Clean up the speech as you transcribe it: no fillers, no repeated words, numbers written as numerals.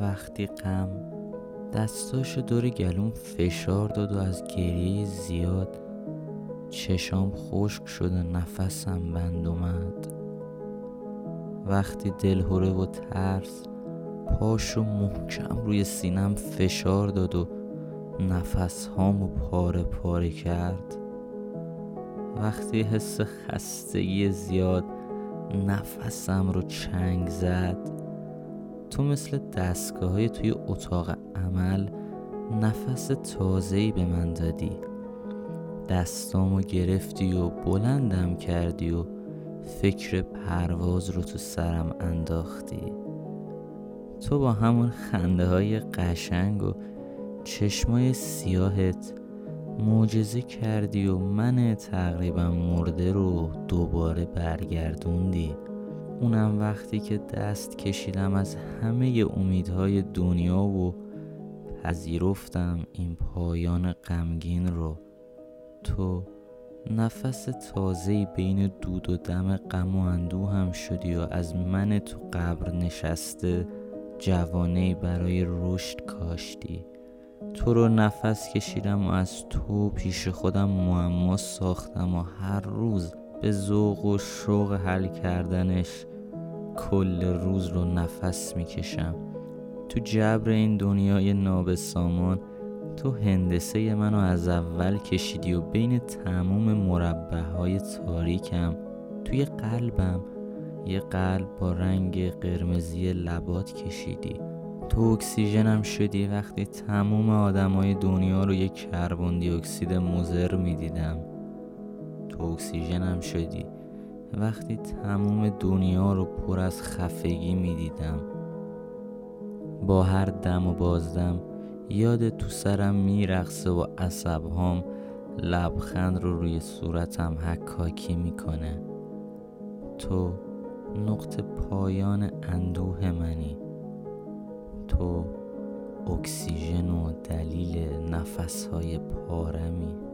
وقتی غم دستاشو دور گلوم فشار داد و از گریه زیاد چشام خشک شد و نفسم بند اومد. وقتی دلهوره و ترس پاشو محکم روی سینم فشار داد و نفس هامو پاره پاره کرد. وقتی حس خستگی زیاد نفسم رو چنگ زد. تو مثل دستگاه‌های توی اتاق عمل نفس تازه‌ای به من دادی، دستامو گرفتی و بلندم کردی و فکر پرواز رو تو سرم انداختی. تو با همون خنده‌های قشنگ و چشمای سیاهت معجزه کردی و من تقریبا مرده رو دوباره برگردوندی، اونم وقتی که دست کشیدم از همه امیدهای دنیا و پذیرفتم این پایان غمگین رو. تو نفس تازه‌ای بین دود و دم غم و اندوه هم شدی و از من تو قبر نشسته جوانه‌ای برای رشد کاشتی. تو رو نفس کشیدم و از تو پیش خودم معما ساختم و هر روز به ذوق و شوق حل کردنش کل روز رو نفس میکشم. تو جبر این دنیای نابسامان تو هندسه منو از اول کشیدی و بین تمام مربع‌های تاریکم توی قلبم یه قلب با رنگ قرمزی لبات کشیدی. تو اکسیژنم شدی وقتی تمام آدمای دنیا رو یک کربن دی اکسید مضر می‌دیدم. تو اکسیژنم شدی وقتی تمام دنیا رو پر از خفگی می‌دیدم. با هر دم و بازدم یاد تو سرم میرقصه و عصبهام لبخند رو روی صورتم حکاکی میکنه. تو نقطه پایان اندوه منی. تو اکسیژن و دلیل نفسهای پارمی.